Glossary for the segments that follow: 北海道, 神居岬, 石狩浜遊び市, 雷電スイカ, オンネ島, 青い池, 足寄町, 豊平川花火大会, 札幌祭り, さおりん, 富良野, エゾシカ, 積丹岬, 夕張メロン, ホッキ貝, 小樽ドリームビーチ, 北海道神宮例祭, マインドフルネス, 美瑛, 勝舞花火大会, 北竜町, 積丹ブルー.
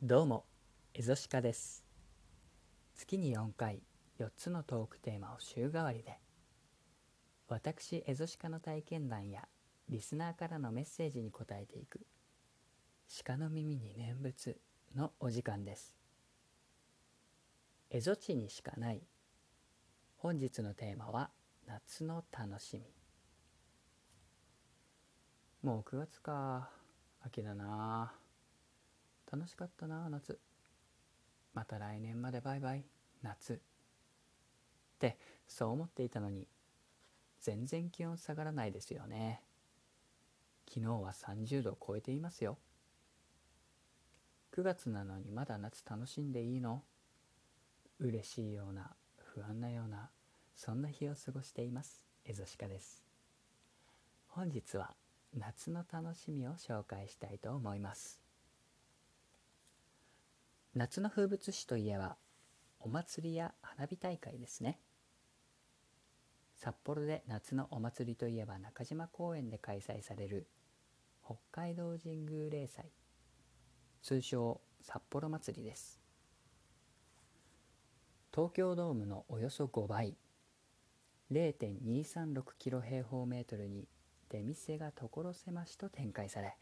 どうも、エゾシカです。月に4回、4つのトークテーマを週替わりで、私エゾシカの体験談やリスナーからのメッセージに答えていく、鹿の耳に念仏のお時間です。エゾ地にしかない。本日のテーマは、夏の楽しみ。もう9月か、秋だなぁ。楽しかったな夏。また来年までバイバイ夏ってそう思っていたのに、全然気温下がらないですよね。昨日は30度を超えていますよ。9月なのにまだ夏楽しんでいいの？嬉しいような不安なような、そんな日を過ごしています。エゾシカです。本日は夏の楽しみを紹介したいと思います。夏の風物詩といえば、お祭りや花火大会ですね。札幌で夏のお祭りといえば、中島公園で開催される北海道神宮例祭、通称札幌祭りです。東京ドームのおよそ5倍、0.236 キロ平方メートルに出店が所狭しと展開され、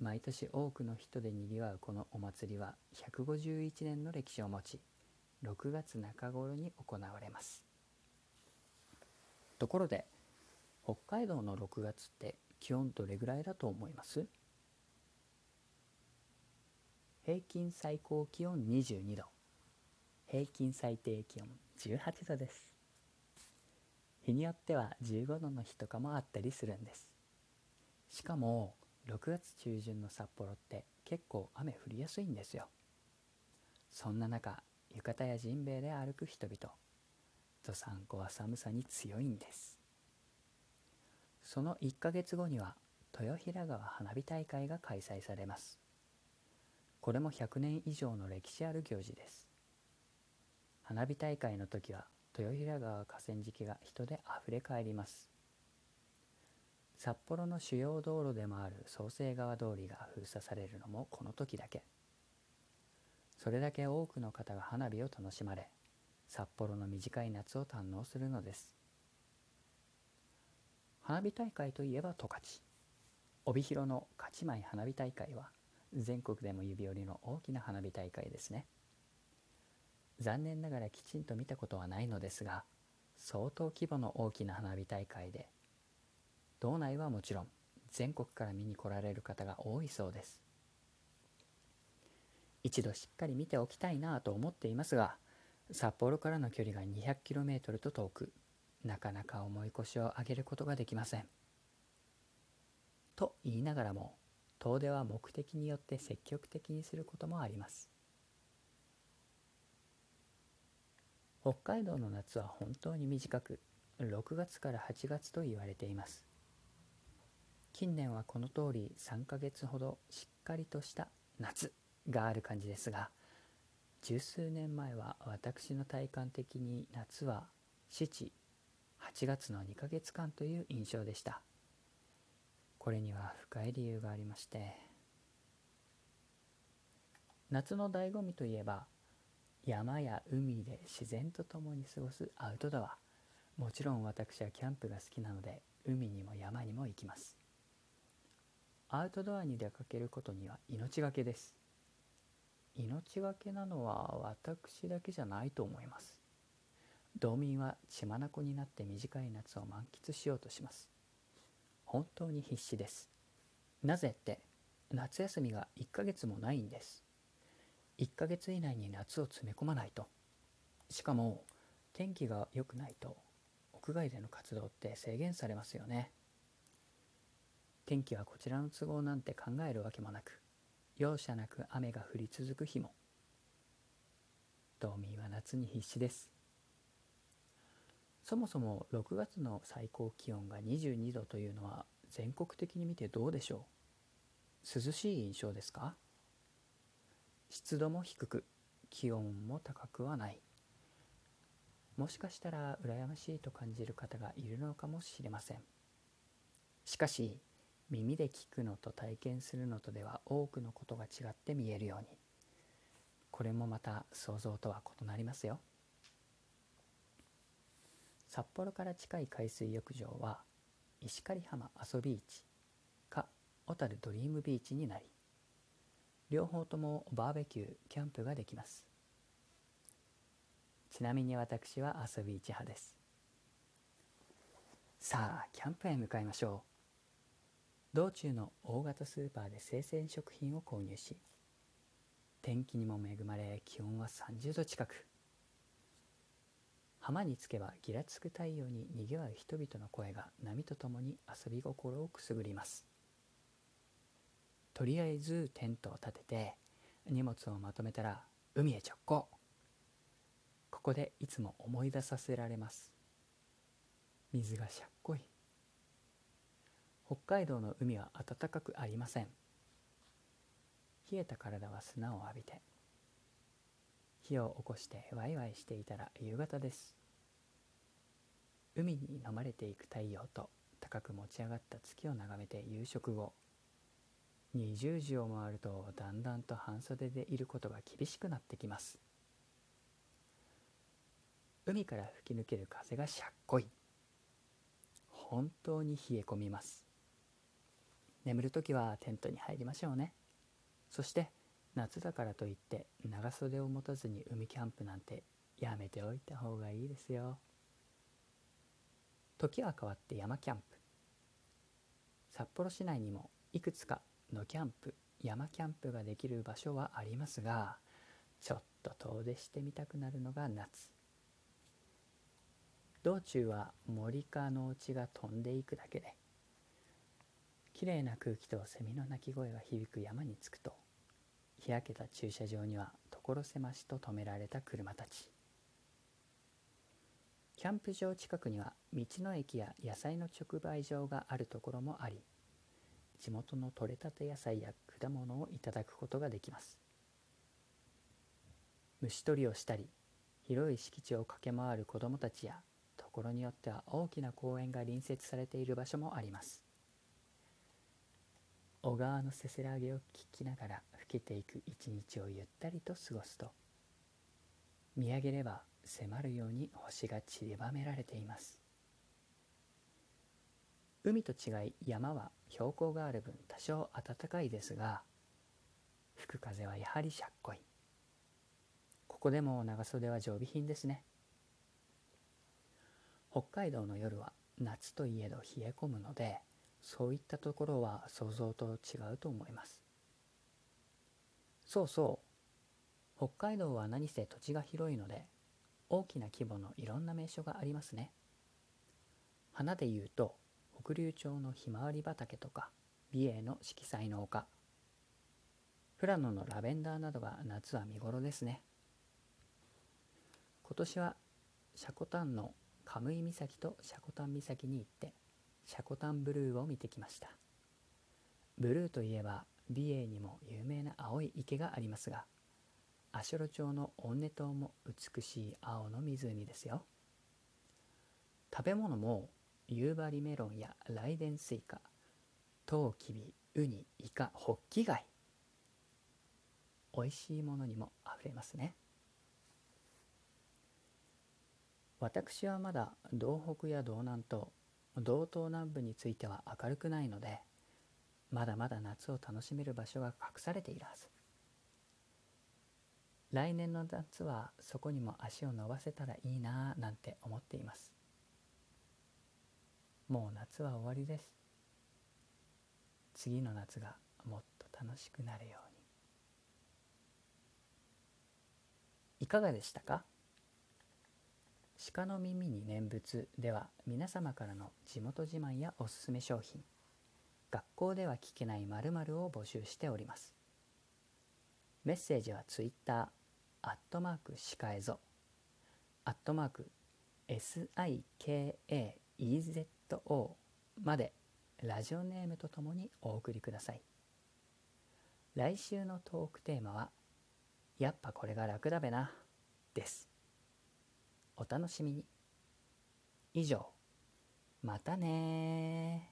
毎年多くの人でにぎわうこのお祭りは151年の歴史を持ち、6月中頃に行われます。ところで、北海道の6月って気温どれぐらいだと思います？平均最高気温22度、平均最低気温18度です。日によっては15度の日とかもあったりするんです。しかも6月中旬の札幌って結構雨降りやすいんですよ。そんな中、浴衣やジンベエで歩く人々、どさんこは寒さに強いんです。その1ヶ月後には豊平川花火大会が開催されます。これも100年以上の歴史ある行事です。花火大会の時は豊平川河川敷が人であふれかえります。札幌の主要道路でもある創成川通りが封鎖されるのもこの時だけ。それだけ多くの方が花火を楽しまれ、札幌の短い夏を堪能するのです。花火大会といえば十勝。帯広の勝舞花火大会は全国でも指折りの大きな花火大会ですね。残念ながらきちんと見たことはないのですが、相当規模の大きな花火大会で、道内はもちろん、全国から見に来られる方が多いそうです。一度しっかり見ておきたいなと思っていますが、札幌からの距離が 200km と遠く、なかなか重い腰を上げることができません。と言いながらも、遠出は目的によって積極的にすることもあります。北海道の夏は本当に短く、6月から8月と言われています。近年はこの通り3ヶ月ほどしっかりとした夏がある感じですが、十数年前は私の体感的に夏は7、8月の2ヶ月間という印象でした。これには深い理由がありまして、夏の醍醐味といえば、山や海で自然と共に過ごすアウトドア。もちろん私はキャンプが好きなので、海にも山にも行きます。アウトドアに出かけることには命がけです。命がけなのは私だけじゃないと思います。道民は血眼になって短い夏を満喫しようとします。本当に必死です。なぜって、夏休みが1ヶ月もないんです。1ヶ月以内に夏を詰め込まないと。しかも、天気が良くないと、屋外での活動って制限されますよね。天気はこちらの都合なんて考えるわけもなく、容赦なく雨が降り続く日も。道民は夏に必死です。そもそも6月の最高気温が22度というのは、全国的に見てどうでしょう？涼しい印象ですか？湿度も低く、気温も高くはない。もしかしたら羨ましいと感じる方がいるのかもしれません。しかし、耳で聞くのと体験するのとでは多くのことが違って見えるように、これもまた想像とは異なりますよ。札幌から近い海水浴場は石狩浜遊び市か小樽ドリームビーチになり、両方ともバーベキュー、キャンプができます。ちなみに私は遊び市派です。さあ、キャンプへ向かいましょう。道中の大型スーパーで生鮮食品を購入し、天気にも恵まれ、気温は30度近く。浜に着けばギラつく太陽ににぎわう人々の声が波とともに遊び心をくすぐります。とりあえずテントを立てて荷物をまとめたら海へ直行。ここでいつも思い出させられます。水がしゃっこい。北海道の海は暖かくありません。冷えた体は砂を浴びて火を起こしてワイワイしていたら夕方です。海に飲まれていく太陽と高く持ち上がった月を眺めて夕食後、20時を回るとだんだんと半袖でいることが厳しくなってきます。海から吹き抜ける風がしゃっこい。本当に冷え込みます。眠るときはテントに入りましょうね。そして夏だからといって長袖を持たずに海キャンプなんてやめておいた方がいいですよ。時は変わって山キャンプ。札幌市内にもいくつかのキャンプ、山キャンプができる場所はありますが、ちょっと遠出してみたくなるのが夏。道中は森か農地が飛んでいくだけで、きれいな空気とセミの鳴き声が響く山に着くと、日焼けた駐車場には所狭しと止められた車たち。キャンプ場近くには道の駅や野菜の直売所があるところもあり、地元の採れたて野菜や果物をいただくことができます。虫捕りをしたり、広い敷地を駆け回る子どもたちや、ところによっては大きな公園が隣接されている場所もあります。小川のせせらぎを聞きながら老けていく一日をゆったりと過ごすと、見上げれば迫るように星が散りばめられています。海と違い山は標高がある分多少暖かいですが、吹く風はやはりしゃっこい。ここでも長袖は常備品ですね。北海道の夜は夏といえど冷え込むので、そういったところは想像と違うと思います。そうそう、北海道は何せ土地が広いので大きな規模のいろんな名所がありますね。花でいうと北竜町のひまわり畑とか美瑛の色彩の丘、富良野のラベンダーなどが夏は見頃ですね。今年は積丹の神居岬と積丹岬に行って積丹ブルーを見てきました。ブルーといえば美瑛にも有名な青い池がありますが、足寄町のオンネ島も美しい青の湖ですよ。食べ物も夕張メロンや雷電スイカ、トウキビ、ウニ、イカ、ホッキ貝。おいしいものにもあふれますね。私はまだ道北や道南と道東南部については明るくないので、まだまだ夏を楽しめる場所が隠されているはず。来年の夏はそこにも足を伸ばせたらいいなぁなんて思っています。もう夏は終わりです。次の夏がもっと楽しくなるように。いかがでしたか？鹿の耳に念仏では皆様からの地元自慢やおすすめ商品、学校では聞けない〇〇を募集しております。メッセージはTwitter @shikaezo @SIKAEZO まで、ラジオネームとともにお送りください。来週のトークテーマはやっぱこれが楽だべなです。お楽しみに。以上、またね。